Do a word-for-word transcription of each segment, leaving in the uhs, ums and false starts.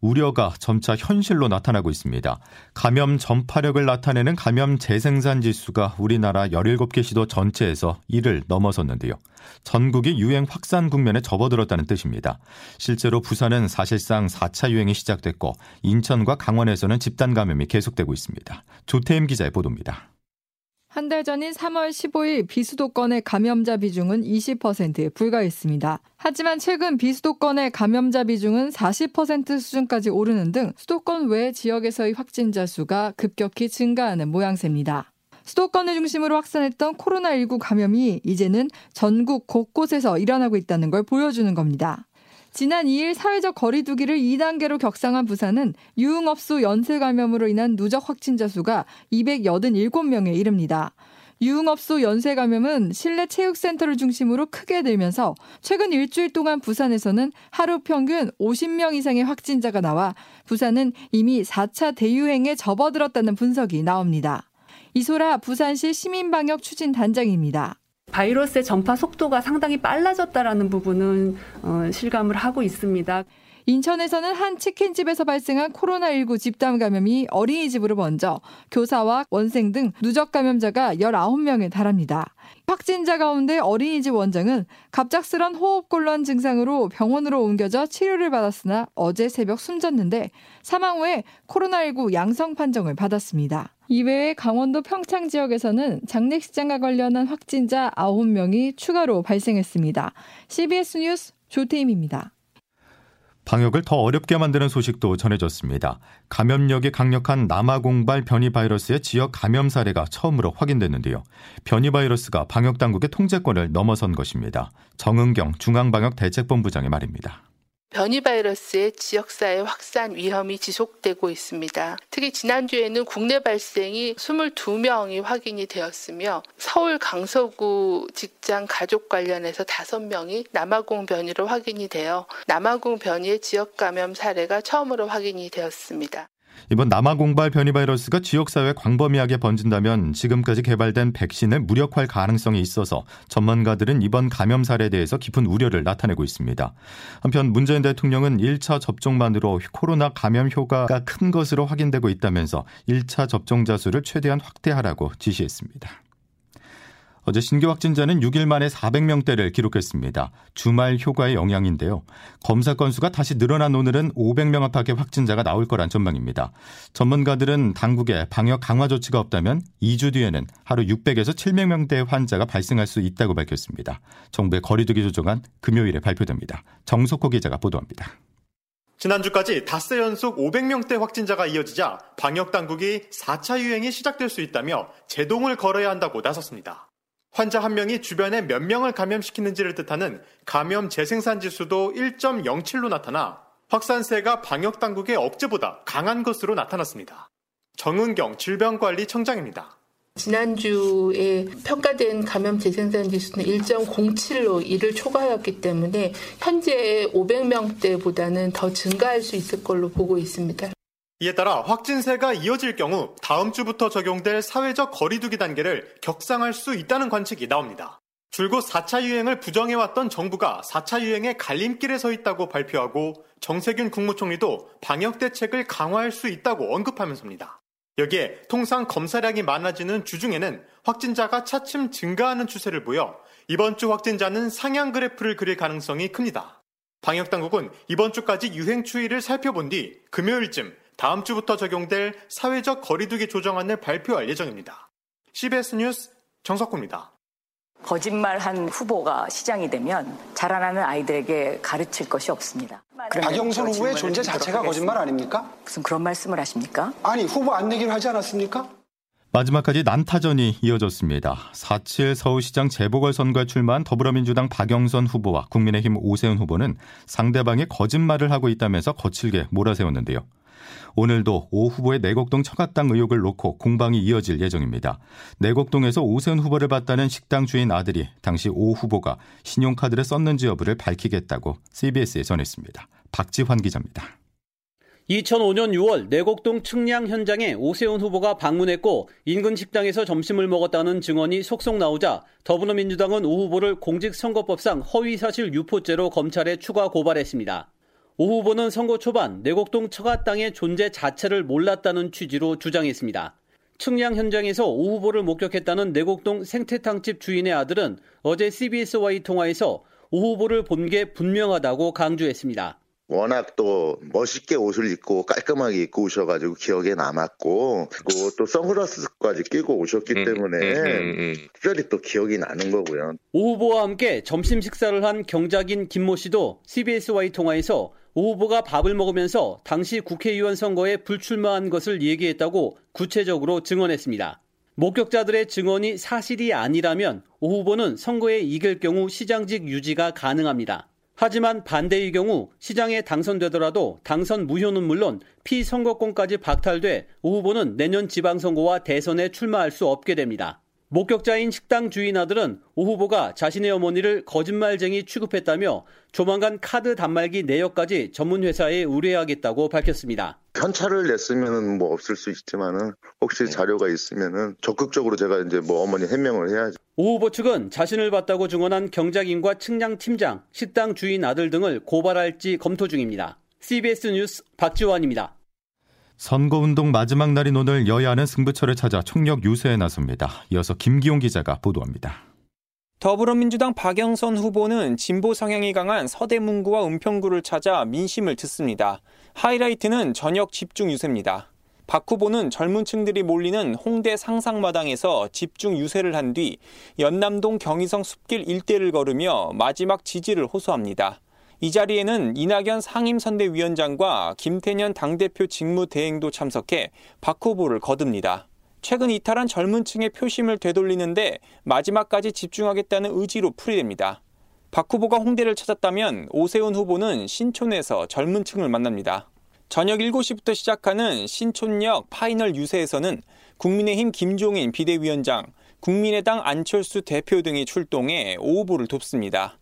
우려가 점차 현실로 나타나고 있습니다. 감염 전파력을 나타내는 감염 재생산 지수가 우리나라 열일곱 개 시도 전체에서 일을 넘어섰는데요. 전국이 유행 확산 국면에 접어들었다는 뜻입니다. 실제로 부산은 사실상 사 차 유행이 시작됐고 인천과 강원에서는 집단 감염이 계속되고 있습니다. 조태임 기자의 보도입니다. 한 달 전인 삼월 십오일 비수도권의 감염자 비중은 이십 퍼센트에 불과했습니다. 하지만 최근 비수도권의 감염자 비중은 사십 퍼센트 수준까지 오르는 등 수도권 외 지역에서의 확진자 수가 급격히 증가하는 모양새입니다. 수도권을 중심으로 확산했던 코로나십구 감염이 이제는 전국 곳곳에서 일어나고 있다는 걸 보여주는 겁니다. 지난 이일 사회적 거리 두기를 이 단계로 격상한 부산은 유흥업소 연쇄 감염으로 인한 누적 확진자 수가 이백팔십칠 명에 이릅니다. 유흥업소 연쇄 감염은 실내 체육센터를 중심으로 크게 늘면서 최근 일주일 동안 부산에서는 하루 평균 오십 명 이상의 확진자가 나와 부산은 이미 사 차 대유행에 접어들었다는 분석이 나옵니다. 이소라 부산시 시민방역추진단장입니다. 바이러스의 전파 속도가 상당히 빨라졌다라는 부분은 어, 실감을 하고 있습니다. 인천에서는 한 치킨집에서 발생한 코로나십구 집단 감염이 어린이집으로 번져 교사와 원생 등 누적 감염자가 열아홉 명에 달합니다. 확진자 가운데 어린이집 원장은 갑작스런 호흡곤란 증상으로 병원으로 옮겨져 치료를 받았으나 어제 새벽 숨졌는데 사망 후에 코로나십구 양성 판정을 받았습니다. 이외에 강원도 평창 지역에서는 장례식장과 관련한 확진자 아홉 명이 추가로 발생했습니다. 씨비에스 뉴스 조태임입니다. 방역을 더 어렵게 만드는 소식도 전해졌습니다. 감염력이 강력한 남아공발 변이 바이러스의 지역 감염 사례가 처음으로 확인됐는데요. 변이 바이러스가 방역당국의 통제권을 넘어선 것입니다. 정은경 중앙방역대책본부장의 말입니다. 변이 바이러스의 지역사회 확산 위험이 지속되고 있습니다. 특히 지난주에는 국내 발생이 이십이 명이 확인이 되었으며 서울 강서구 직장 가족 관련해서 다섯 명이 남아공 변이로 확인이 되어 남아공 변이의 지역 감염 사례가 처음으로 확인이 되었습니다. 이번 남아공발 변이 바이러스가 지역사회에 광범위하게 번진다면 지금까지 개발된 백신을 무력화할 가능성이 있어서 전문가들은 이번 감염 사례에 대해서 깊은 우려를 나타내고 있습니다. 한편 문재인 대통령은 일 차 접종만으로 코로나 감염 효과가 큰 것으로 확인되고 있다면서 일 차 접종자 수를 최대한 확대하라고 지시했습니다. 어제 신규 확진자는 육 일 만에 사백 명대를 기록했습니다. 주말 휴가의 영향인데요. 검사 건수가 다시 늘어난 오늘은 오백 명 안팎의 확진자가 나올 거란 전망입니다. 전문가들은 당국의 방역 강화 조치가 없다면 이 주 뒤에는 하루 육백에서 칠백 명대의 환자가 발생할 수 있다고 밝혔습니다. 정부의 거리 두기 조정안 금요일에 발표됩니다. 정석호 기자가 보도합니다. 지난주까지 닷새 연속 오백 명대 확진자가 이어지자 방역당국이 사 차 유행이 시작될 수 있다며 제동을 걸어야 한다고 나섰습니다. 환자 한 명이 주변에 몇 명을 감염시키는지를 뜻하는 감염 재생산 지수도 일 점 영칠로 나타나 확산세가 방역당국의 억제보다 강한 것으로 나타났습니다. 정은경 질병관리청장입니다. 지난주에 평가된 감염 재생산 지수는 일 점 공칠로 이를 초과하였기 때문에 현재 오백 명대보다는 더 증가할 수 있을 걸로 보고 있습니다. 이에 따라 확진세가 이어질 경우 다음 주부터 적용될 사회적 거리 두기 단계를 격상할 수 있다는 관측이 나옵니다. 줄곧 사 차 유행을 부정해왔던 정부가 사 차 유행의 갈림길에 서 있다고 발표하고 정세균 국무총리도 방역 대책을 강화할 수 있다고 언급하면서입니다. 여기에 통상 검사량이 많아지는 주중에는 확진자가 차츰 증가하는 추세를 보여 이번 주 확진자는 상향 그래프를 그릴 가능성이 큽니다. 방역당국은 이번 주까지 유행 추이를 살펴본 뒤 금요일쯤 다음 주부터 적용될 사회적 거리두기 조정안을 발표할 예정입니다. 씨비에스 뉴스 정석구입니다. 거짓말한 후보가 시장이 되면 자라나는 아이들에게 가르칠 것이 없습니다. 박영선 후보의 존재 자체가 거짓말 아닙니까? 무슨 그런 말씀을 하십니까? 아니, 후보 안 내기를 하지 않았습니까? 마지막까지 난타전이 이어졌습니다. 사 칠 서울시장 재보궐선거에 출마한 더불어민주당 박영선 후보와 국민의힘 오세훈 후보는 상대방이 거짓말을 하고 있다면서 거칠게 몰아세웠는데요. 오늘도 오 후보의 내곡동 처갓당 의혹을 놓고 공방이 이어질 예정입니다. 내곡동에서 오세훈 후보를 봤다는 식당 주인 아들이 당시 오 후보가 신용카드를 썼는지 여부를 밝히겠다고 씨비에스에 전했습니다. 박지환 기자입니다. 이천오 년 유월 내곡동 측량 현장에 오세훈 후보가 방문했고 인근 식당에서 점심을 먹었다는 증언이 속속 나오자 더불어민주당은 오 후보를 공직선거법상 허위사실 유포죄로 검찰에 추가 고발했습니다. 오 후보는 선거 초반 내곡동 처갓당의 존재 자체를 몰랐다는 취지로 주장했습니다. 측량 현장에서 오 후보를 목격했다는 내곡동 생태탕집 주인의 아들은 어제 씨비에스와의 통화에서 오 후보를 본 게 분명하다고 강조했습니다. 워낙 또 멋있게 옷을 입고 깔끔하게 입고 오셔가지고 기억에 남았고 그리고 또 선글라스까지 끼고 오셨기 때문에 특별히 또 기억이 나는 거고요. 오 후보와 함께 점심 식사를 한 경작인 김모 씨도 씨비에스와의 통화에서 오 후보가 밥을 먹으면서 당시 국회의원 선거에 불출마한 것을 얘기했다고 구체적으로 증언했습니다. 목격자들의 증언이 사실이 아니라면 오 후보는 선거에 이길 경우 시장직 유지가 가능합니다. 하지만 반대의 경우 시장에 당선되더라도 당선 무효는 물론 피선거권까지 박탈돼 오 후보는 내년 지방선거와 대선에 출마할 수 없게 됩니다. 목격자인 식당 주인 아들은 오 후보가 자신의 어머니를 거짓말쟁이 취급했다며 조만간 카드 단말기 내역까지 전문회사에 의뢰하겠다고 밝혔습니다. 현찰을 냈으면 뭐 없을 수 있지만은 혹시 자료가 있으면은 적극적으로 제가 이제 뭐 어머니 해명을 해야죠. 오 후보 측은 자신을 봤다고 증언한 경작인과 측량 팀장, 식당 주인 아들 등을 고발할지 검토 중입니다. 씨비에스 뉴스 박지원입니다. 선거운동 마지막 날인 오늘 여야는 승부처를 찾아 총력 유세에 나섭니다. 이어서 김기용 기자가 보도합니다. 더불어민주당 박영선 후보는 진보 성향이 강한 서대문구와 은평구를 찾아 민심을 듣습니다. 하이라이트는 저녁 집중 유세입니다. 박 후보는 젊은 층들이 몰리는 홍대 상상마당에서 집중 유세를 한 뒤 연남동 경의성 숲길 일대를 걸으며 마지막 지지를 호소합니다. 이 자리에는 이낙연 상임선대위원장과 김태년 당대표 직무대행도 참석해 박 후보를 거듭니다. 최근 이탈한 젊은 층의 표심을 되돌리는데 마지막까지 집중하겠다는 의지로 풀이됩니다. 박 후보가 홍대를 찾았다면 오세훈 후보는 신촌에서 젊은 층을 만납니다. 저녁 일곱 시부터 시작하는 신촌역 파이널 유세에서는 국민의힘 김종인 비대위원장, 국민의당 안철수 대표 등이 출동해 오 후보를 돕습니다.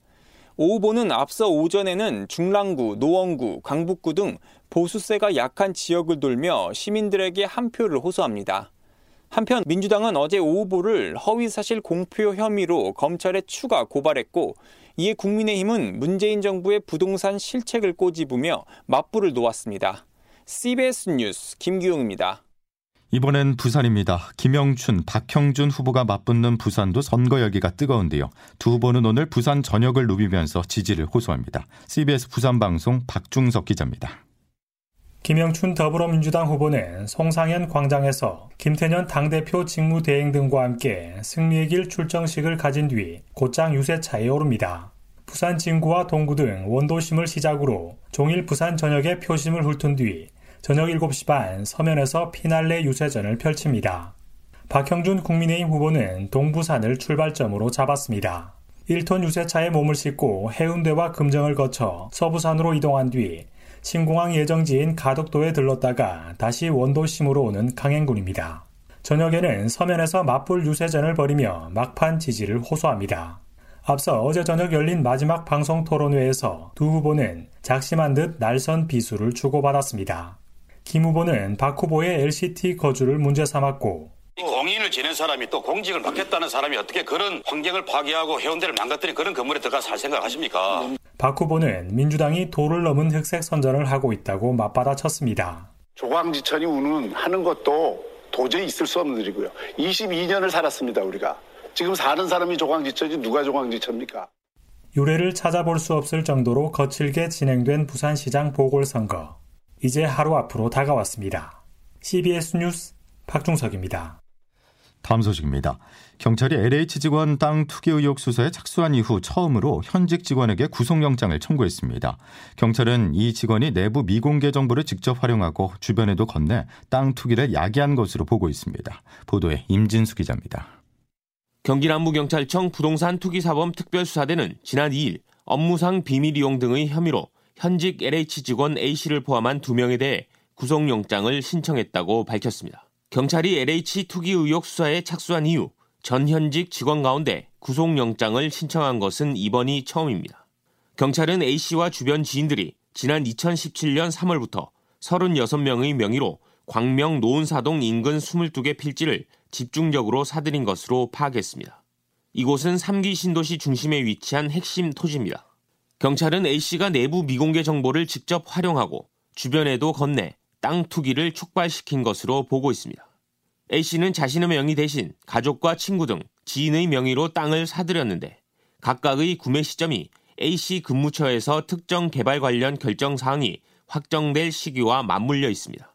오 후보는 앞서 오전에는 중랑구, 노원구, 강북구 등 보수세가 약한 지역을 돌며 시민들에게 한 표를 호소합니다. 한편 민주당은 어제 오 후보를 허위사실 공표 혐의로 검찰에 추가 고발했고 이에 국민의힘은 문재인 정부의 부동산 실책을 꼬집으며 맞불을 놓았습니다. 씨비에스 뉴스 김기용입니다. 이번엔 부산입니다. 김영춘, 박형준 후보가 맞붙는 부산도 선거 열기가 뜨거운데요. 두 후보는 오늘 부산 전역을 누비면서 지지를 호소합니다. 씨비에스 부산방송 박중석 기자입니다. 김영춘 더불어민주당 후보는 송상현 광장에서 김태년 당대표 직무대행 등과 함께 승리의 길 출정식을 가진 뒤 곧장 유세차에 오릅니다. 부산 진구와 동구 등 원도심을 시작으로 종일 부산 전역에 표심을 훑은 뒤 저녁 일곱 시 반 서면에서 피날레 유세전을 펼칩니다. 박형준 국민의힘 후보는 동부산을 출발점으로 잡았습니다. 일 톤 유세차에 몸을 싣고 해운대와 금정을 거쳐 서부산으로 이동한 뒤 신공항 예정지인 가덕도에 들렀다가 다시 원도심으로 오는 강행군입니다. 저녁에는 서면에서 맞불 유세전을 벌이며 막판 지지를 호소합니다. 앞서 어제 저녁 열린 마지막 방송토론회에서 두 후보는 작심한 듯 날선 비수를 주고받았습니다. 김 후보는 박 후보의 엘씨티 거주를 문제 삼았고 공인을 지낸 사람이 또 공직을 맡겠다는 사람이 어떻게 그런 환경을 파괴하고 해운대를 망가뜨린 그런 건물에 들어가서 할 생각을 하십니까? 박 후보는 민주당이 도를 넘은 흑색 선전을 하고 있다고 맞받아쳤습니다. 조광지천이 우는 하는 것도 도저히 있을 수 없는 일이고요. 이십이 년을 살았습니다, 우리가. 지금 사는 사람이 조광지천이 누가 조광지천입니까? 유례를 찾아볼 수 없을 정도로 거칠게 진행된 부산시장 보궐선거. 이제 하루 앞으로 다가왔습니다. 씨비에스 뉴스 박중석입니다. 다음 소식입니다. 경찰이 엘에이치 직원 땅 투기 의혹 수사에 착수한 이후 처음으로 현직 직원에게 구속영장을 청구했습니다. 경찰은 이 직원이 내부 미공개 정보를 직접 활용하고 주변에도 건네 땅 투기를 야기한 것으로 보고 있습니다. 보도에 임진수 기자입니다. 경기남부경찰청 부동산투기사범특별수사대는 지난 이 일 업무상 비밀 이용 등의 혐의로 현직 엘에이치 직원 A씨를 포함한 두 명에 대해 구속영장을 신청했다고 밝혔습니다. 경찰이 엘에이치 투기 의혹 수사에 착수한 이후 전 현직 직원 가운데 구속영장을 신청한 것은 이번이 처음입니다. 경찰은 A씨와 주변 지인들이 지난 이천십칠 년 삼월부터 서른여섯 명의 명의로 광명 노은사동 인근 스물두 개 필지를 집중적으로 사들인 것으로 파악했습니다. 이곳은 삼 기 신도시 중심에 위치한 핵심 토지입니다. 경찰은 A씨가 내부 미공개 정보를 직접 활용하고 주변에도 건네 땅 투기를 촉발시킨 것으로 보고 있습니다. A씨는 자신의 명의 대신 가족과 친구 등 지인의 명의로 땅을 사들였는데 각각의 구매 시점이 A씨 근무처에서 특정 개발 관련 결정 사항이 확정될 시기와 맞물려 있습니다.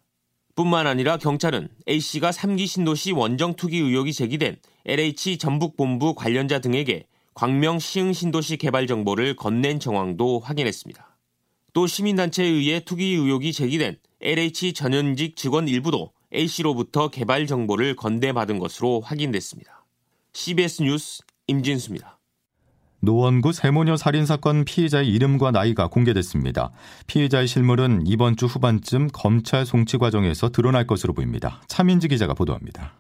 뿐만 아니라 경찰은 A씨가 삼 기 신도시 원정 투기 의혹이 제기된 엘에이치 전북본부 관련자 등에게 광명 시흥 신도시 개발 정보를 건넨 정황도 확인했습니다. 또 시민단체에 의해 투기 의혹이 제기된 엘에이치 전현직 직원 일부도 A씨로부터 개발 정보를 건네받은 것으로 확인됐습니다. 씨비에스 뉴스 임진수입니다. 노원구 세모녀 살인사건 피해자의 이름과 나이가 공개됐습니다. 피해자의 실물은 이번 주 후반쯤 검찰 송치 과정에서 드러날 것으로 보입니다. 차민지 기자가 보도합니다.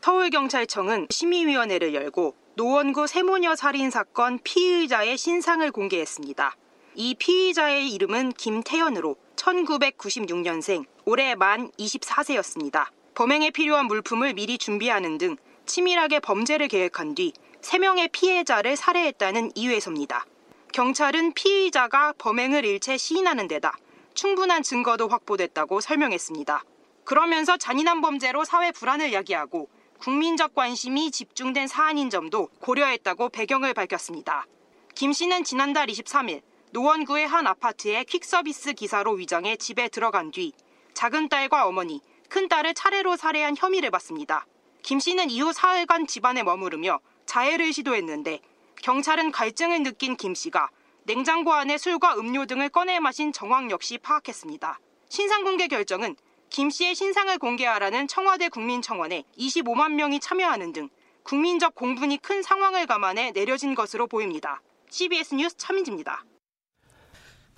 서울경찰청은 심의위원회를 열고 노원구 세모녀 살인사건 피의자의 신상을 공개했습니다. 이 피의자의 이름은 김태년으로 천구백구십육 년생, 올해 만 스물네 세였습니다. 범행에 필요한 물품을 미리 준비하는 등 치밀하게 범죄를 계획한 뒤 세 명의 피해자를 살해했다는 이유에서입니다. 경찰은 피의자가 범행을 일체 시인하는 데다 충분한 증거도 확보됐다고 설명했습니다. 그러면서 잔인한 범죄로 사회 불안을 야기하고 국민적 관심이 집중된 사안인 점도 고려했다고 배경을 밝혔습니다. 김 씨는 지난달 이십삼 일 노원구의 한 아파트에 퀵서비스 기사로 위장해 집에 들어간 뒤 작은 딸과 어머니, 큰 딸을 차례로 살해한 혐의를 받습니다. 김 씨는 이후 사흘간 집안에 머무르며 자해를 시도했는데 경찰은 갈증을 느낀 김 씨가 냉장고 안에 술과 음료 등을 꺼내 마신 정황 역시 파악했습니다. 신상 공개 결정은 김 씨의 신상을 공개하라는 청와대 국민청원에 이십오만 명이 참여하는 등 국민적 공분이 큰 상황을 감안해 내려진 것으로 보입니다. 씨비에스 뉴스 차민지입니다.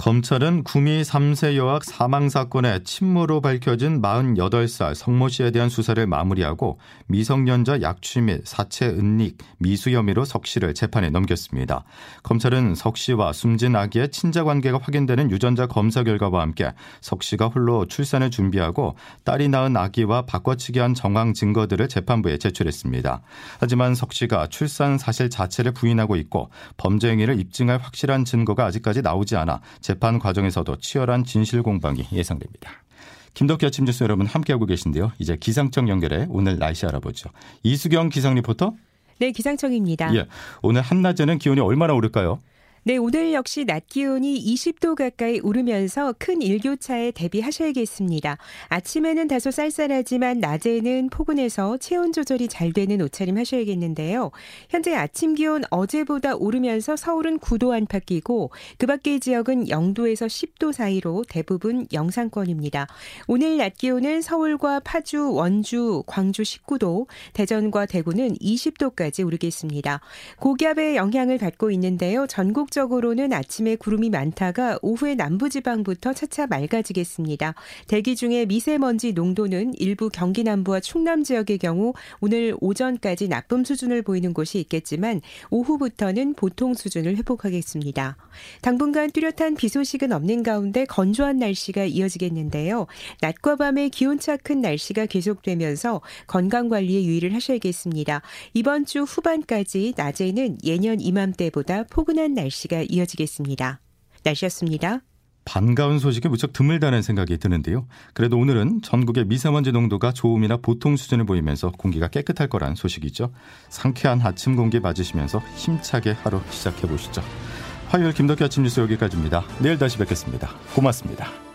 검찰은 구미 삼 세 여학 사망 사건의 친모로 밝혀진 마흔여덟 살 성모 씨에 대한 수사를 마무리하고 미성년자 약취 및 사체 은닉, 미수 혐의로 석 씨를 재판에 넘겼습니다. 검찰은 석 씨와 숨진 아기의 친자관계가 확인되는 유전자 검사 결과와 함께 석 씨가 홀로 출산을 준비하고 딸이 낳은 아기와 바꿔치기한 정황 증거들을 재판부에 제출했습니다. 하지만 석 씨가 출산 사실 자체를 부인하고 있고 범죄 행위를 입증할 확실한 증거가 아직까지 나오지 않아 재판 과정에서도 치열한 진실 공방이 예상됩니다. 김덕기 아침 뉴스 여러분 함께하고 계신데요. 이제 기상청 연결해 오늘 날씨 알아보죠. 이수경 기상 리포터. 네, 기상청입니다. 예, 오늘 한낮에는 기온이 얼마나 오를까요? 네, 오늘 역시 낮 기온이 이십 도 가까이 오르면서 큰 일교차에 대비하셔야겠습니다. 아침에는 다소 쌀쌀하지만 낮에는 포근해서 체온 조절이 잘 되는 옷차림 하셔야겠는데요. 현재 아침 기온 어제보다 오르면서 서울은 구 도 안팎이고 그 밖의 지역은 영 도에서 십 도 사이로 대부분 영상권입니다. 오늘 낮 기온은 서울과 파주, 원주, 광주 십구 도, 대전과 대구는 이십 도까지 오르겠습니다. 고기압의 영향을 받고 있는데요. 전국적으로 적으로는 아침에 구름이 많다가 오후에 남부지방부터 차차 맑아지겠습니다. 대기 중에 미세먼지 농도는 일부 경기 남부와 충남 지역의 경우 오늘 오전까지 나쁨 수준을 보이는 곳이 있겠지만 오후부터는 보통 수준을 회복하겠습니다. 당분간 뚜렷한 비 소식은 없는 가운데 건조한 날씨가 이어지겠는데요. 낮과 밤의 기온차 큰 날씨가 계속되면서 건강관리에 유의를 하셔야겠습니다. 이번 주 후반까지 낮에는 예년 이맘때보다 포근한 날씨가 이어지겠습니다. 날씨였습니다. 반가운 소식이 무척 드물다는 생각이 드는데요. 그래도 오늘은 전국의 미세먼지 농도가 좋음이나 보통 수준을 보이면서 공기가 깨끗할 거란 소식이죠. 상쾌한 아침 공기 맞으시면서 힘차게 하루 시작해보시죠. 화요일 김덕기 아침 뉴스 여기까지입니다. 내일 다시 뵙겠습니다. 고맙습니다.